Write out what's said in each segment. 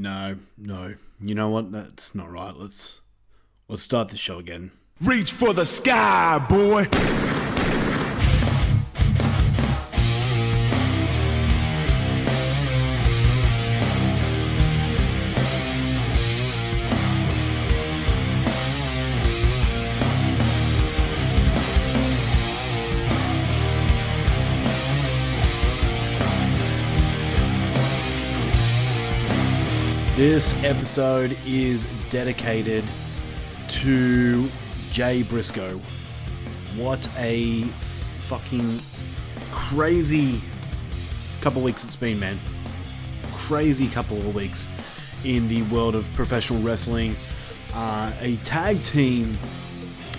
No. You know what? That's not right. Let's start the show again. Reach for the sky, boy! This episode is dedicated to Jay Briscoe. What a fucking crazy couple of weeks it's been, man. Crazy couple of weeks in the world of professional wrestling. A tag team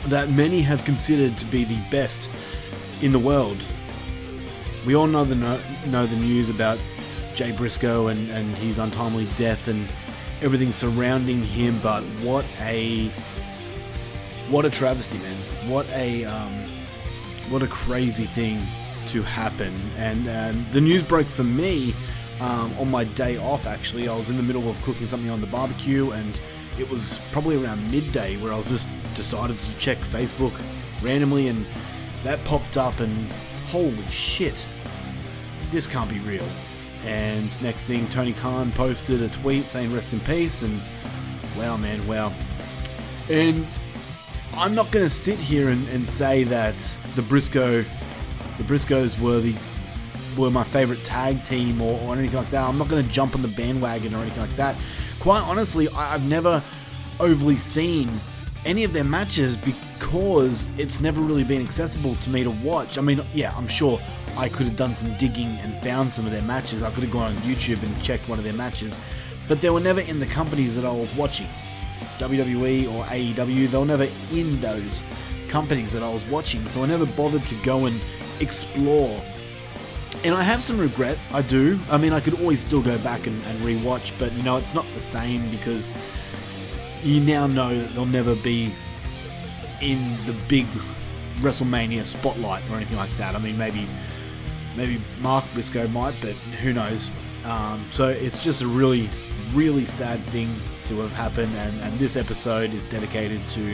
that many have considered to be the best in the world. We all know the news about Jay Briscoe and his untimely death and everything surrounding him, but what a travesty, man. What a crazy thing to happen. And the news broke for me on my day off, actually. I was in the middle of cooking something on the barbecue, and it was probably around midday where I was just decided to check Facebook randomly, and that popped up, and holy shit, this can't be real. And next thing, Tony Khan posted a tweet saying rest in peace, and wow. And I'm not going to sit here and say that the Briscoes were my favourite tag team or anything like that. I'm not going to jump on the bandwagon or anything like that. Quite honestly, I've never overly seen any of their matches because it's never really been accessible to me to watch. I mean, yeah, I'm sure I could have done some digging and found some of their matches. I could have gone on YouTube and checked one of their matches, but they were never in the companies that I was watching. WWE or AEW, they were never in those companies that I was watching, so I never bothered to go and explore. And I have some regret, I do. I mean, I could always still go back and re-watch, but you know, it's not the same because you now know that they'll never be in the big WrestleMania spotlight or anything like that. I mean, maybe Mark Briscoe might, but who knows. So it's just a really, really sad thing to have happened, and this episode is dedicated to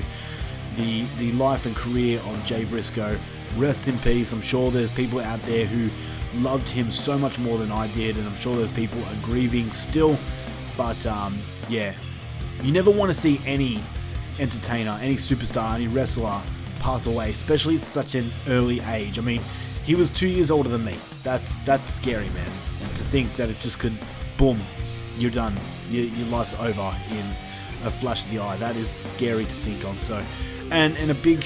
the life and career of Jay Briscoe. Rest in peace. I'm sure there's people out there who loved him so much more than I did, and I'm sure those people are grieving still, but yeah, you never want to see any entertainer, any superstar, any wrestler pass away, especially at such an early age. I mean, he was 2 years older than me. That's scary, man. And to think that it just could, boom, you're done. Your life's over in a flash of the eye. That is scary to think on. So, and a big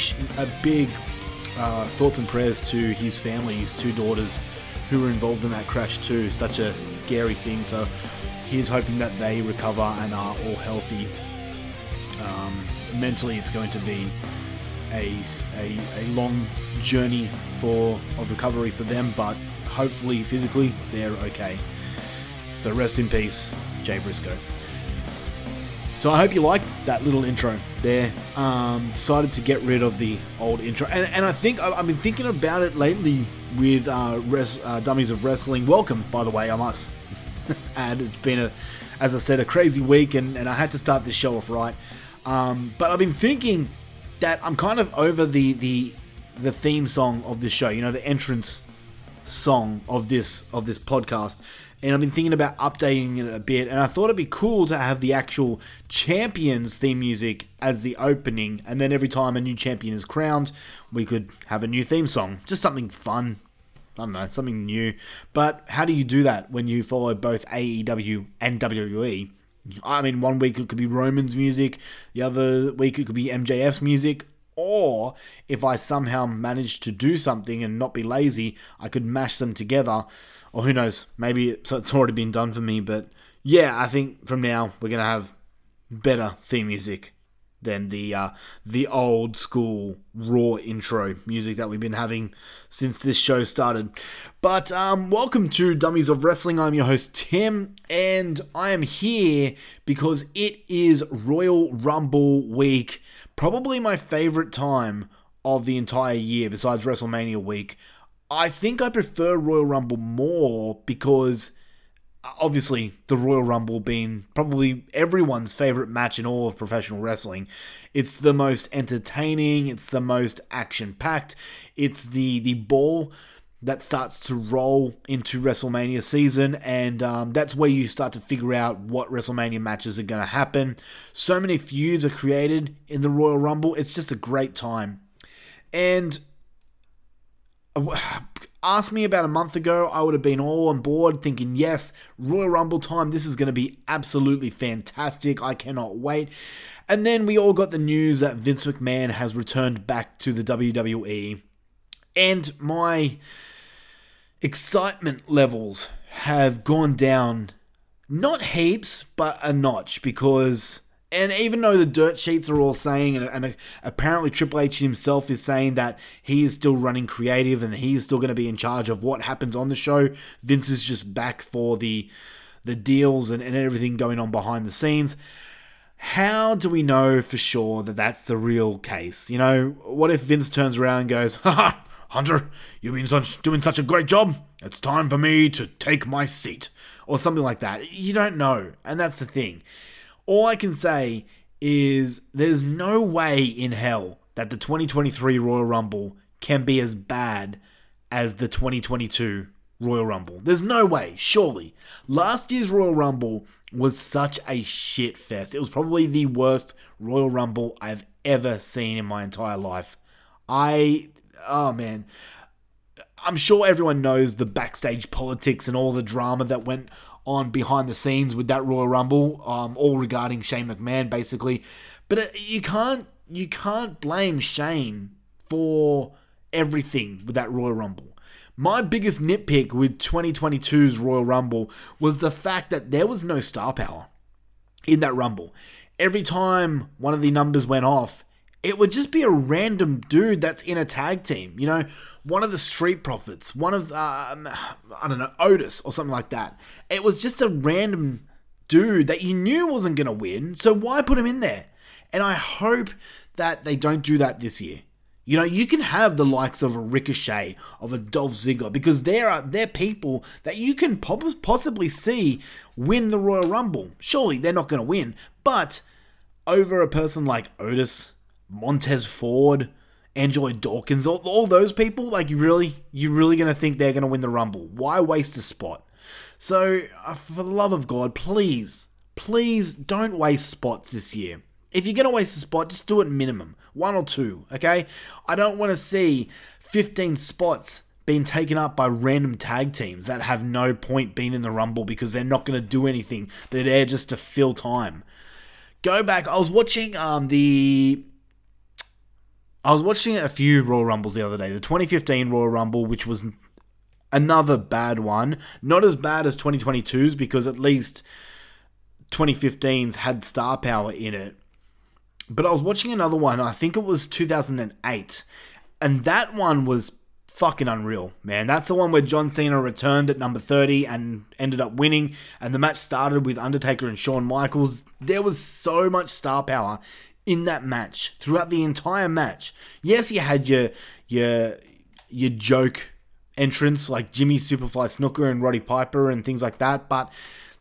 thoughts and prayers to his family, his two daughters who were involved in that crash too. Such a scary thing. So he's hoping that they recover and are all healthy. Mentally, it's going to be a long journey of recovery for them, but hopefully physically they're okay. So rest in peace, Jay Briscoe. So I hope you liked that little intro there. Decided to get rid of the old intro, and I think I've been thinking about it lately with Dummies of Wrestling. Welcome, by the way, I must add. It's been as I said, a crazy week, and I had to start this show off right. But I've been thinking that I'm kind of over the theme song of this show, you know, the entrance song of this podcast, and I've been thinking about updating it a bit, and I thought it'd be cool to have the actual champions theme music as the opening, and then every time a new champion is crowned, we could have a new theme song, just something fun. I don't know, something new. But how do you do that when you follow both AEW and WWE? I mean, one week it could be Roman's music, the other week it could be MJF's music, or if I somehow managed to do something and not be lazy, I could mash them together, or who knows, maybe it's already been done for me, but yeah, I think from now we're going to have better theme music than the old school raw intro music that we've been having since this show started. But welcome to Dummies of Wrestling. I'm your host Tim, and I am here because it is Royal Rumble week, probably my favorite time of the entire year besides WrestleMania week. I think I prefer Royal Rumble more because obviously the Royal Rumble being probably everyone's favorite match in all of professional wrestling. It's the most entertaining, it's the most action-packed, it's the ball that starts to roll into WrestleMania season, and that's where you start to figure out what WrestleMania matches are going to happen. So many feuds are created in the Royal Rumble. It's just a great time. And asked me about a month ago, I would have been all on board thinking, yes, Royal Rumble time, this is going to be absolutely fantastic. I cannot wait. And then we all got the news that Vince McMahon has returned back to the WWE. And my excitement levels have gone down, not heaps, but a notch, because, and even though the dirt sheets are all saying, and apparently Triple H himself is saying that he is still running creative and he is still going to be in charge of what happens on the show, Vince is just back for the deals and everything going on behind the scenes. How do we know for sure that that's the real case? You know, what if Vince turns around and goes, haha, Hunter, you've been doing such a great job. It's time for me to take my seat. Or something like that. You don't know. And that's the thing. All I can say is there's no way in hell that the 2023 Royal Rumble can be as bad as the 2022 Royal Rumble. There's no way, surely. Last year's Royal Rumble was such a shit fest. It was probably the worst Royal Rumble I've ever seen in my entire life. Oh man, I'm sure everyone knows the backstage politics and all the drama that went on behind the scenes with that Royal Rumble, all regarding Shane McMahon, basically. But you can't blame Shane for everything with that Royal Rumble. My biggest nitpick with 2022's Royal Rumble was the fact that there was no star power in that Rumble. Every time one of the numbers went off, it would just be a random dude that's in a tag team. You know, one of the Street Profits, one of, I don't know, Otis or something like that. It was just a random dude that you knew wasn't going to win, so why put him in there? And I hope that they don't do that this year. You know, you can have the likes of a Ricochet, of a Dolph Ziggler, because they're people that you can possibly see win the Royal Rumble. Surely they're not going to win, but over a person like Otis, Montez Ford, Angelo Dawkins, all those people, like, you really going to think they're going to win the Rumble? Why waste a spot? So, for the love of God, please don't waste spots this year. If you're going to waste a spot, just do it minimum. One or two, okay? I don't want to see 15 spots being taken up by random tag teams that have no point being in the Rumble because they're not going to do anything. They're there just to fill time. Go back. I was watching a few Royal Rumbles the other day. The 2015 Royal Rumble, which was another bad one. Not as bad as 2022's because at least 2015's had star power in it. But I was watching another one, I think it was 2008, and that one was fucking unreal, man. That's the one where John Cena returned at number 30 and ended up winning, and the match started with Undertaker and Shawn Michaels. There was so much star power in that match, throughout the entire match. Yes, you had your joke entrance, like Jimmy Superfly Snooker and Roddy Piper and things like that, but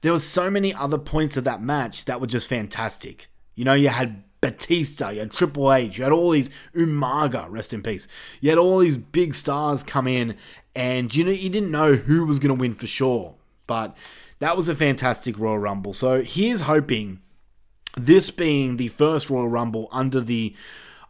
there were so many other points of that match that were just fantastic. You know, you had Batista, you had Triple H, you had all these Umaga, rest in peace. You had all these big stars come in, and you know you didn't know who was going to win for sure. But that was a fantastic Royal Rumble. So here's hoping this being the first Royal Rumble under the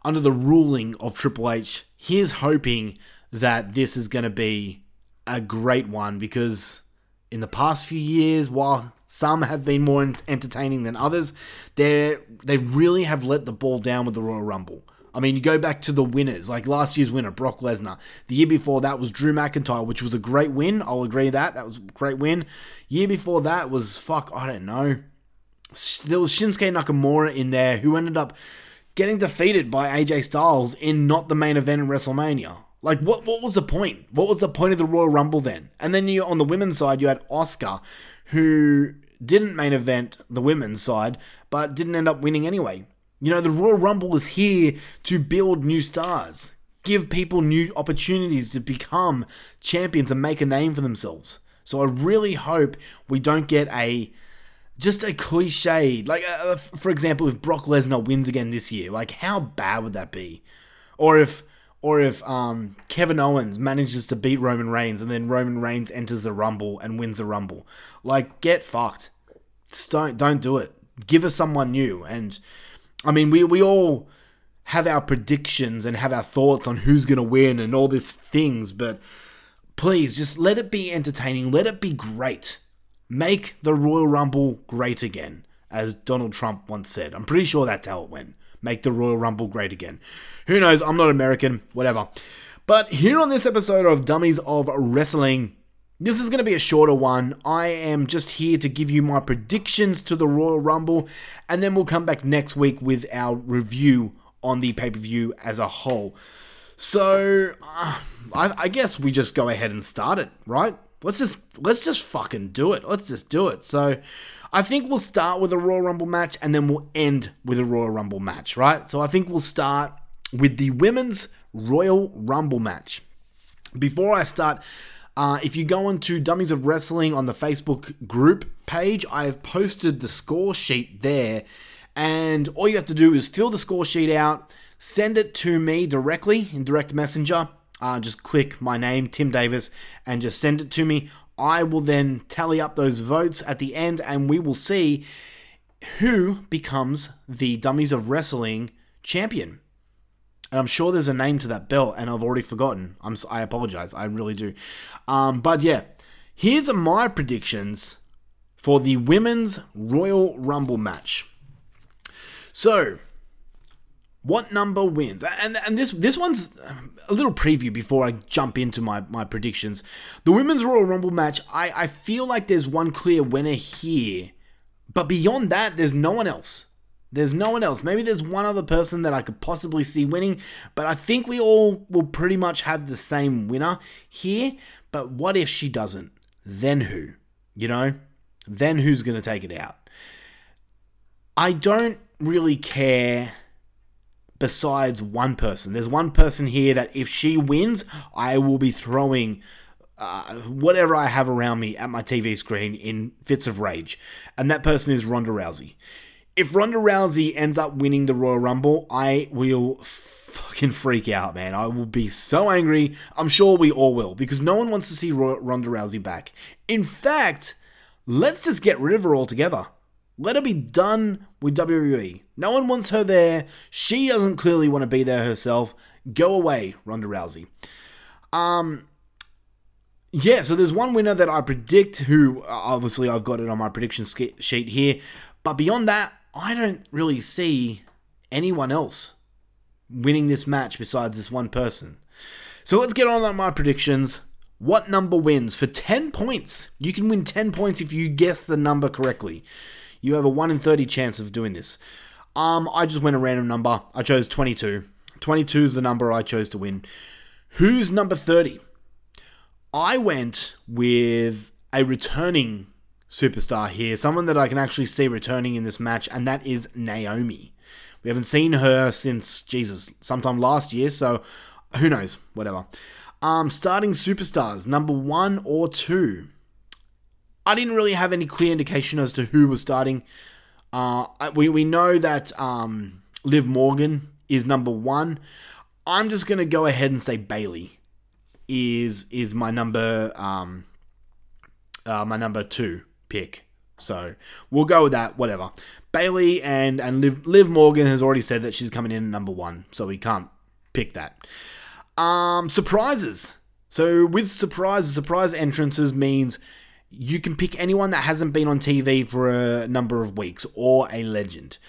ruling of Triple H. Here's hoping that this is going to be a great one, because in the past few years, while some have been more entertaining than others, they really have let the ball down with the Royal Rumble. I mean, you go back to the winners, like last year's winner, Brock Lesnar. The year before that was Drew McIntyre, which was a great win. I'll agree that. That was a great win. Year before that was, I don't know. There was Shinsuke Nakamura in there who ended up getting defeated by AJ Styles in not the main event in WrestleMania. Like, what was the point? What was the point of the Royal Rumble then? And then on the women's side, you had Oscar, who didn't main event the women's side, but didn't end up winning anyway. You know, the Royal Rumble is here to build new stars, give people new opportunities to become champions and make a name for themselves. So I really hope we don't get a cliche, like, for example, if Brock Lesnar wins again this year, like, how bad would that be? Or if Kevin Owens manages to beat Roman Reigns and then Roman Reigns enters the Rumble and wins the Rumble. Like, get fucked. Just don't do it. Give us someone new. And, I mean, we all have our predictions and have our thoughts on who's going to win and all these things, but please, just let it be entertaining. Let it be great. Make the Royal Rumble great again, as Donald Trump once said. I'm pretty sure that's how it went. Make the Royal Rumble great again. Who knows? I'm not American. Whatever. But here on this episode of Dummies of Wrestling, this is going to be a shorter one. I am just here to give you my predictions to the Royal Rumble, and then we'll come back next week with our review on the pay-per-view as a whole. So, I guess we just go ahead and start it, right? Let's just fucking do it. Let's just do it. So, I think we'll start with a Royal Rumble match and then we'll end with a Royal Rumble match, right? So I think we'll start with the Women's Royal Rumble match. Before I start, if you go onto Dummies of Wrestling on the Facebook group page, I have posted the score sheet there. And all you have to do is fill the score sheet out, send it to me directly in direct messenger. Just click my name, Tim Davis, and just send it to me. I will then tally up those votes at the end, and we will see who becomes the Dummies of Wrestling champion. And I'm sure there's a name to that belt, and I've already forgotten. I apologize. I really do. But yeah, here's my predictions for the Women's Royal Rumble match. So, what number wins? And this one's a little preview before I jump into my predictions. The Women's Royal Rumble match, I feel like there's one clear winner here. But beyond that, there's no one else. There's no one else. Maybe there's one other person that I could possibly see winning. But I think we all will pretty much have the same winner here. But what if she doesn't? Then who? You know? Then who's going to take it out? I don't really care besides one person. There's one person here that if she wins, I will be throwing whatever I have around me at my TV screen in fits of rage. And that person is Ronda Rousey. If Ronda Rousey ends up winning the Royal Rumble, I will fucking freak out, man. I will be so angry. I'm sure we all will, because no one wants to see Ronda Rousey back. In fact, let's just get rid of her altogether. Let her be done with WWE. No one wants her there. She doesn't clearly want to be there herself. Go away, Ronda Rousey. Yeah, so there's one winner that I predict who, obviously I've got it on my prediction sheet here. But beyond that, I don't really see anyone else winning this match besides this one person. So let's get on to my predictions. What number wins? For 10 points. You can win 10 points if you guess the number correctly. You have a 1 in 30 chance of doing this. I just went a random number. I chose 22. 22 is the number I chose to win. Who's number 30? I went with a returning superstar here. Someone that I can actually see returning in this match, and that is Naomi. We haven't seen her since, sometime last year, so who knows, whatever. Starting superstars, number 1 or 2. I didn't really have any clear indication as to who was starting. We know that Liv Morgan is number 1. I'm just going to go ahead and say Bailey is my number 2 pick. So we'll go with that, whatever. Bailey and Liv Morgan has already said that she's coming in at number 1, so we can't pick that. Surprises. So with surprises, surprise entrances means you can pick anyone that hasn't been on TV for a number of weeks, or a legend.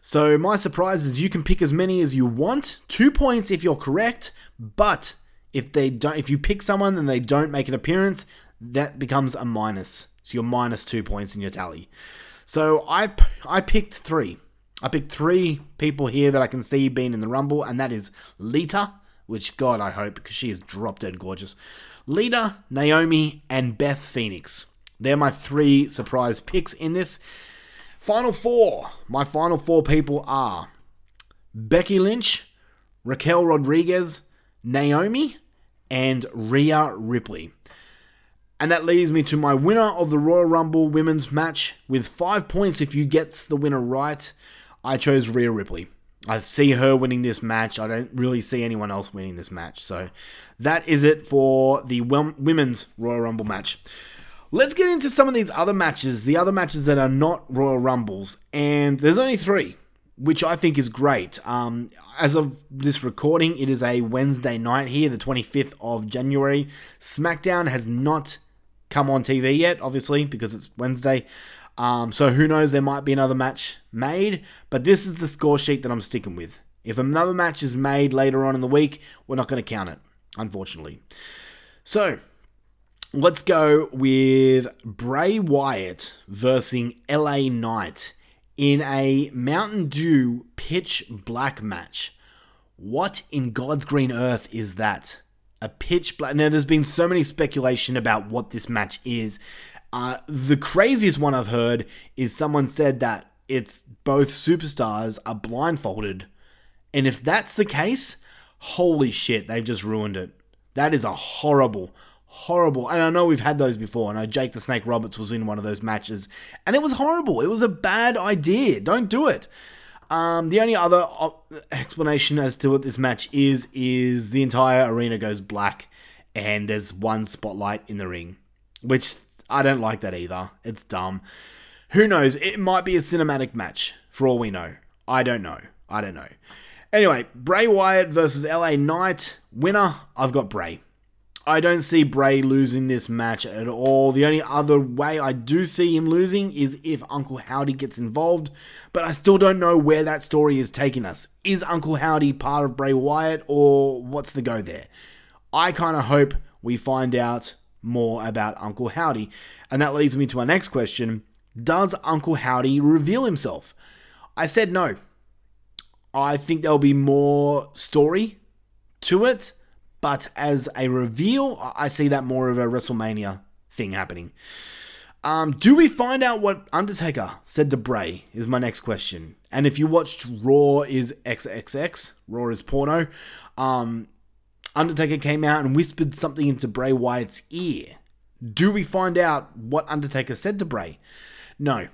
So my surprise is you can pick as many as you want. 2 points if you're correct, but if you pick someone and they don't make an appearance, that becomes a minus. So you're minus 2 points in your tally. So I picked 3. I picked 3 people here that I can see being in the Rumble, and that is Lita, which, God, I hope, because she is drop-dead gorgeous. Lita, Naomi, and Beth Phoenix. They're my 3 surprise picks in this. Final 4. My final 4 people are Becky Lynch, Raquel Rodriguez, Naomi, and Rhea Ripley. And that leads me to my winner of the Royal Rumble women's match with 5 points if you get the winner right. I chose Rhea Ripley. I see her winning this match. I don't really see anyone else winning this match. So that is it for the women's Royal Rumble match. Let's get into some of these other matches, the other matches that are not Royal Rumbles. And there's only three, which I think is great. As of this recording, it is a Wednesday night here, the 25th of January. SmackDown has not come on TV yet, obviously, because it's Wednesday. So who knows, there might be another match made. But this is the score sheet that I'm sticking with. If another match is made later on in the week, we're not going to count it, unfortunately. So let's go with Bray Wyatt versus LA Knight in a Mountain Dew pitch black match. What in God's green earth is that? A pitch black... Now, there's been so many speculation about what this match is. The craziest one I've heard is someone said that it's both superstars are blindfolded. And if that's the case, holy shit, they've just ruined it. That is a horrible... horrible. And I know we've had those before. I know Jake the Snake Roberts was in one of those matches and it was horrible. It was a bad idea. Don't do it. The only other explanation as to what this match is the entire arena goes black and there's one spotlight in the ring, which I don't like that either. It's dumb. Who knows? It might be a cinematic match for all we know. I don't know. Anyway, Bray Wyatt versus LA Knight. Winner, I've got Bray. I don't see Bray losing this match at all. The only other way I do see him losing is if Uncle Howdy gets involved, but I still don't know where that story is taking us. Is Uncle Howdy part of Bray Wyatt, or what's the go there? I kind of hope we find out more about Uncle Howdy, and that leads me to my next question. Does Uncle Howdy reveal himself? I said no. I think there'll be more story to it. But as a reveal, I see that more of a WrestleMania thing happening. Do we find out what Undertaker said to Bray is my next question. And if you watched Raw is XXX, Raw is porno, Undertaker came out and whispered something into Bray Wyatt's ear. Do we find out what Undertaker said to Bray? No.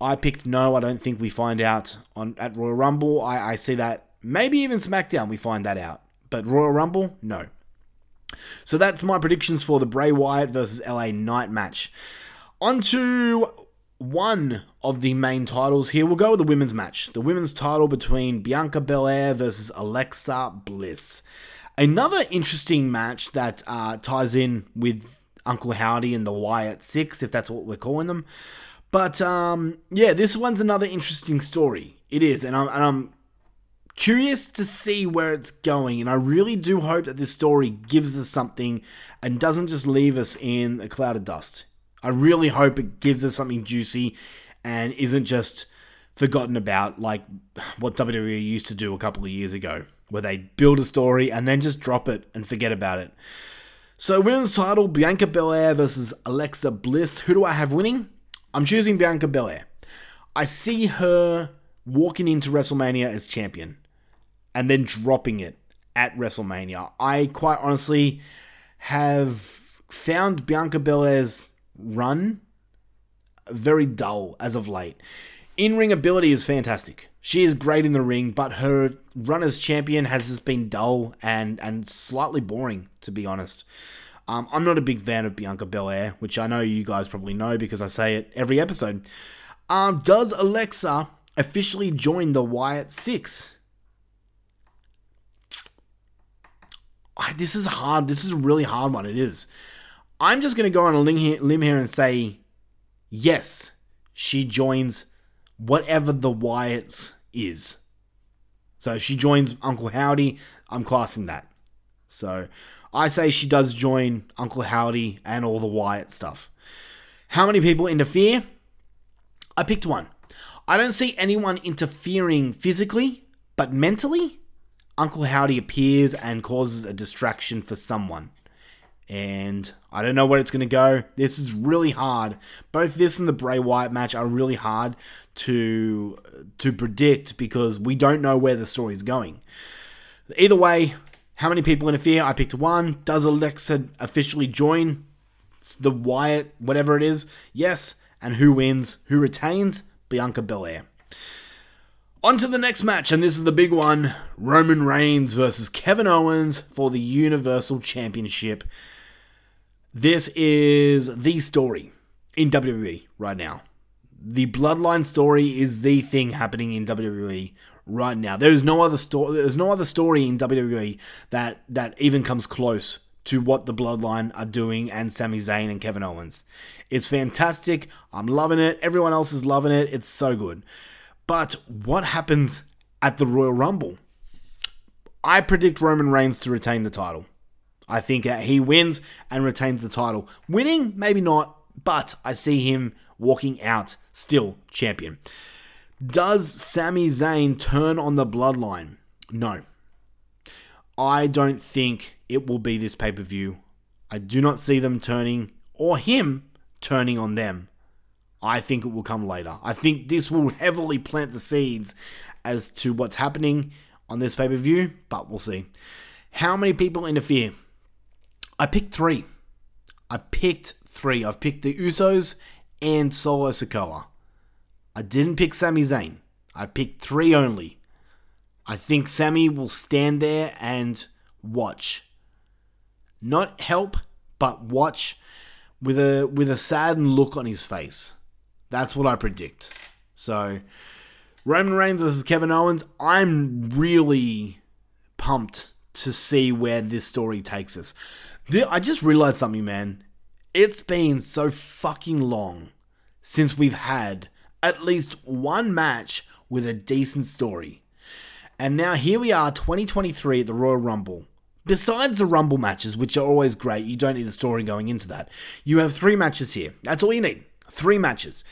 I picked no. I don't think we find out at Royal Rumble. I see that. Maybe even SmackDown we find that out. But Royal Rumble, no. So that's my predictions for the Bray Wyatt versus LA Knight match. On to one of the main titles here. We'll go with the women's match. The women's title between Bianca Belair versus Alexa Bliss. Another interesting match that ties in with Uncle Howdy and the Wyatt Six, if that's what we're calling them. But yeah, this one's another interesting story. It is, and I'm curious to see where it's going, and I really do hope that this story gives us something and doesn't just leave us in a cloud of dust. I really hope it gives us something juicy and isn't just forgotten about like what WWE used to do a couple of years ago, where they build a story and then just drop it and forget about it. So women's title, Bianca Belair versus Alexa Bliss. Who do I have winning? I'm choosing Bianca Belair. I see her walking into WrestleMania as champion. And then dropping it at WrestleMania. I quite honestly have found Bianca Belair's run very dull as of late. In-ring ability is fantastic. She is great in the ring, but her run as champion has just been dull and slightly boring, to be honest. I'm not a big fan of Bianca Belair, which I know you guys probably know because I say it every episode. Does Alexa officially join the Wyatt Six? This is hard. This is a really hard one. It is. I'm just going to go on a limb here and say, yes, she joins whatever the Wyatts is. So she joins Uncle Howdy. I'm classing that. So I say she does join Uncle Howdy and all the Wyatt stuff. How many people interfere? I picked one. I don't see anyone interfering physically, but mentally, Uncle Howdy appears and causes a distraction for someone. And I don't know where it's going to go. This is really hard. Both this and the Bray Wyatt match are really hard to predict because we don't know where the story is going. Either way, how many people interfere? I picked one. Does Alexa officially join? the Wyatt, whatever it is. Yes, and who wins? Who retains? Bianca Belair. On to the next match, and this is the big one. Roman Reigns versus Kevin Owens for the Universal Championship. This is the story in WWE right now. The Bloodline story is the thing happening in WWE right now. There's no other story. There's no other story in WWE that even comes close to what the Bloodline are doing and Sami Zayn and Kevin Owens. It's fantastic. I'm loving it. Everyone else is loving it. It's so good. But what happens at the Royal Rumble? I predict Roman Reigns to retain the title. I think that he wins and retains the title. Winning, maybe not, but I see him walking out still champion. Does Sami Zayn turn on the Bloodline? No. I don't think it will be this pay-per-view. I do not see them turning or him turning on them. I think it will come later. I think this will heavily plant the seeds as to what's happening on this pay-per-view, but we'll see. How many people interfere? I picked three. I've picked the Usos and Solo Sikoa. I didn't pick Sami Zayn. I picked three only. I think Sami will stand there and watch. Not help, but watch with a saddened look on his face. That's what I predict. So, Roman Reigns versus Kevin Owens. I'm really pumped to see where this story takes us. I just realized something, man. It's been so fucking long since we've had at least one match with a decent story. And now here we are, 2023 at the Royal Rumble. Besides the Rumble matches, which are always great, you don't need a story going into that. You have three matches here. That's all you need. Three matches.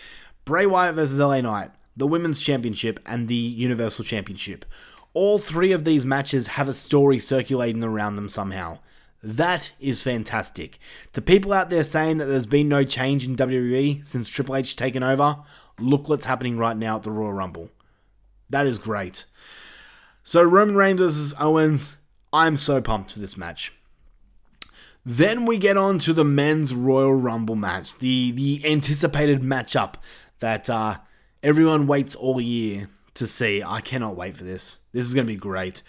Bray Wyatt versus LA Knight, the Women's Championship, and the Universal Championship. All three of these matches have a story circulating around them somehow. That is fantastic. To people out there saying that there's been no change in WWE since Triple H taken over, look what's happening right now at the Royal Rumble. That is great. So Roman Reigns versus Owens, I'm so pumped for this match. Then we get on to the men's Royal Rumble match, the anticipated matchup that everyone waits all year to see. I cannot wait for this. This is going to be great.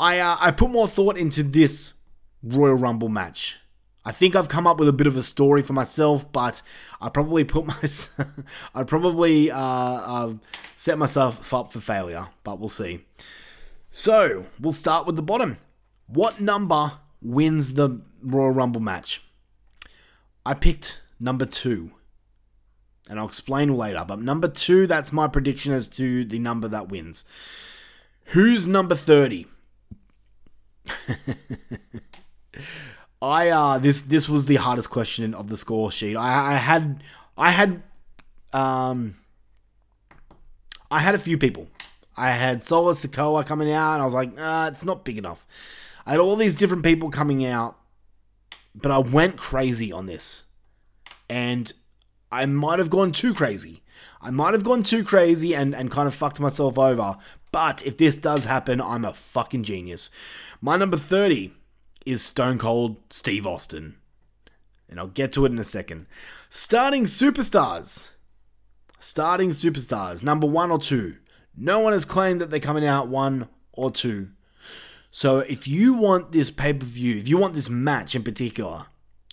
I put more thought into this Royal Rumble match. I think I've come up with a bit of a story for myself, but I probably set myself up for failure, but we'll see. So, we'll start with the bottom. What number wins the Royal Rumble match? I picked number 2. And I'll explain later, but number 2, that's my prediction as to the number that wins. Who's number 30? This was the hardest question of the score sheet. I had a few people. I had Solo Sikoa coming out, and I was like, it's not big enough. I had all these different people coming out, but I went crazy on this, and I might have gone too crazy. and kind of fucked myself over. But if this does happen, I'm a fucking genius. My number 30 is Stone Cold Steve Austin. And I'll get to it in a second. Starting superstars. Number 1 or 2. No one has claimed that they're coming out 1 or 2. So if you want this pay-per-view, if you want this match in particular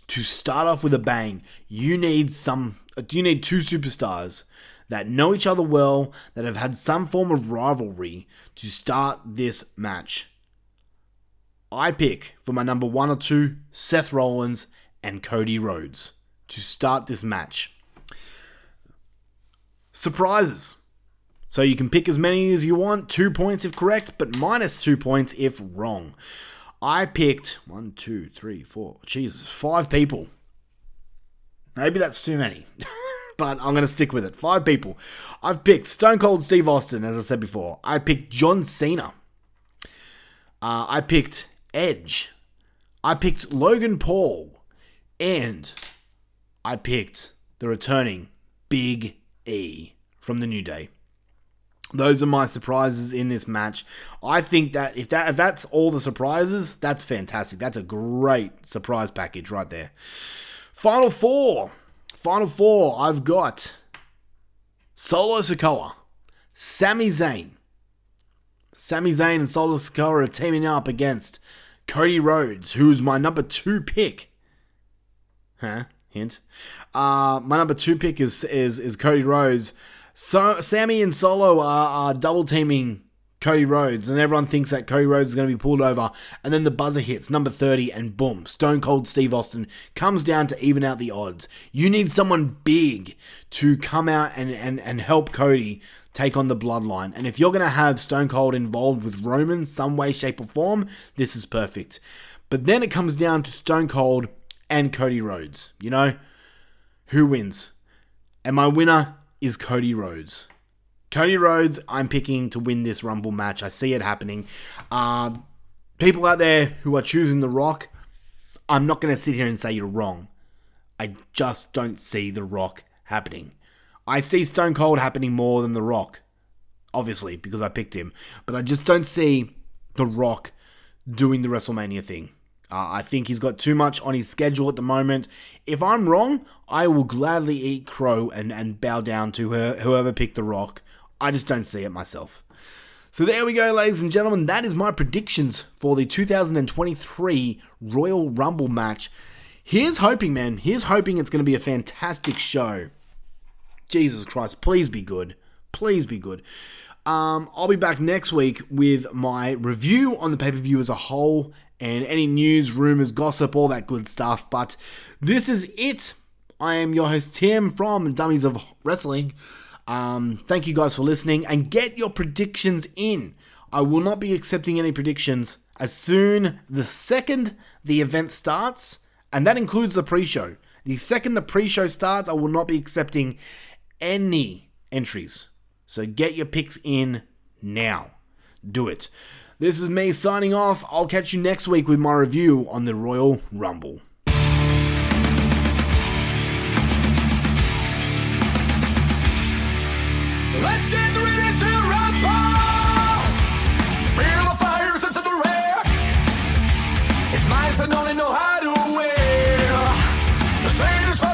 to start off with a bang, you need 2 superstars that know each other well, that have had some form of rivalry to start this match. I pick for my number 1 or 2, Seth Rollins and Cody Rhodes to start this match. Surprises. So you can pick as many as you want, 2 points if correct, but minus 2 points if wrong. I picked 1, 2, 3, 4, 5 people. Maybe that's too many, but I'm going to stick with it. 5 people. I've picked Stone Cold Steve Austin, as I said before. I picked John Cena. I picked Edge. I picked Logan Paul. And I picked the returning Big E from the New Day. Those are my surprises in this match. I think that if that's all the surprises, that's fantastic. That's a great surprise package right there. Final four. I've got Solo Sikoa, Sami Zayn. Sami Zayn and Solo Sikoa are teaming up against Cody Rhodes, who's my number 2 pick. Huh? Hint. My number 2 pick is Cody Rhodes. So Sami and Solo are double teaming Cody Rhodes, and everyone thinks that Cody Rhodes is going to be pulled over, and then the buzzer hits, number 30, and boom, Stone Cold Steve Austin comes down to even out the odds. You need someone big to come out and help Cody take on the bloodline, and if you're going to have Stone Cold involved with Roman some way, shape, or form, this is perfect. But then it comes down to Stone Cold and Cody Rhodes. You know, who wins? And my winner is Cody Rhodes. Cody Rhodes, I'm picking to win this Rumble match. I see it happening. People out there who are choosing The Rock, I'm not going to sit here and say you're wrong. I just don't see The Rock happening. I see Stone Cold happening more than The Rock, obviously, because I picked him. But I just don't see The Rock doing the WrestleMania thing. I think he's got too much on his schedule at the moment. If I'm wrong, I will gladly eat crow and bow down to whoever picked The Rock. I just don't see it myself. So there we go, ladies and gentlemen. That is my predictions for the 2023 Royal Rumble match. Here's hoping, man. Here's hoping it's going to be a fantastic show. Jesus Christ, please be good. Please be good. I'll be back next week with my review on the pay-per-view as a whole and any news, rumors, gossip, all that good stuff. But this is it. I am your host, Tim, from Dummies of Wrestling. Thank you guys for listening, and get your predictions in. I will not be accepting any predictions as soon the second the event starts, and that includes the pre-show. The second the pre-show starts, I will not be accepting any entries. So get your picks in now. Do it. This is me signing off. I'll catch you next week with my review on the Royal Rumble. Let's get ready to rumble! Fear the fires into the rear. It's nice and only know how to wear the state is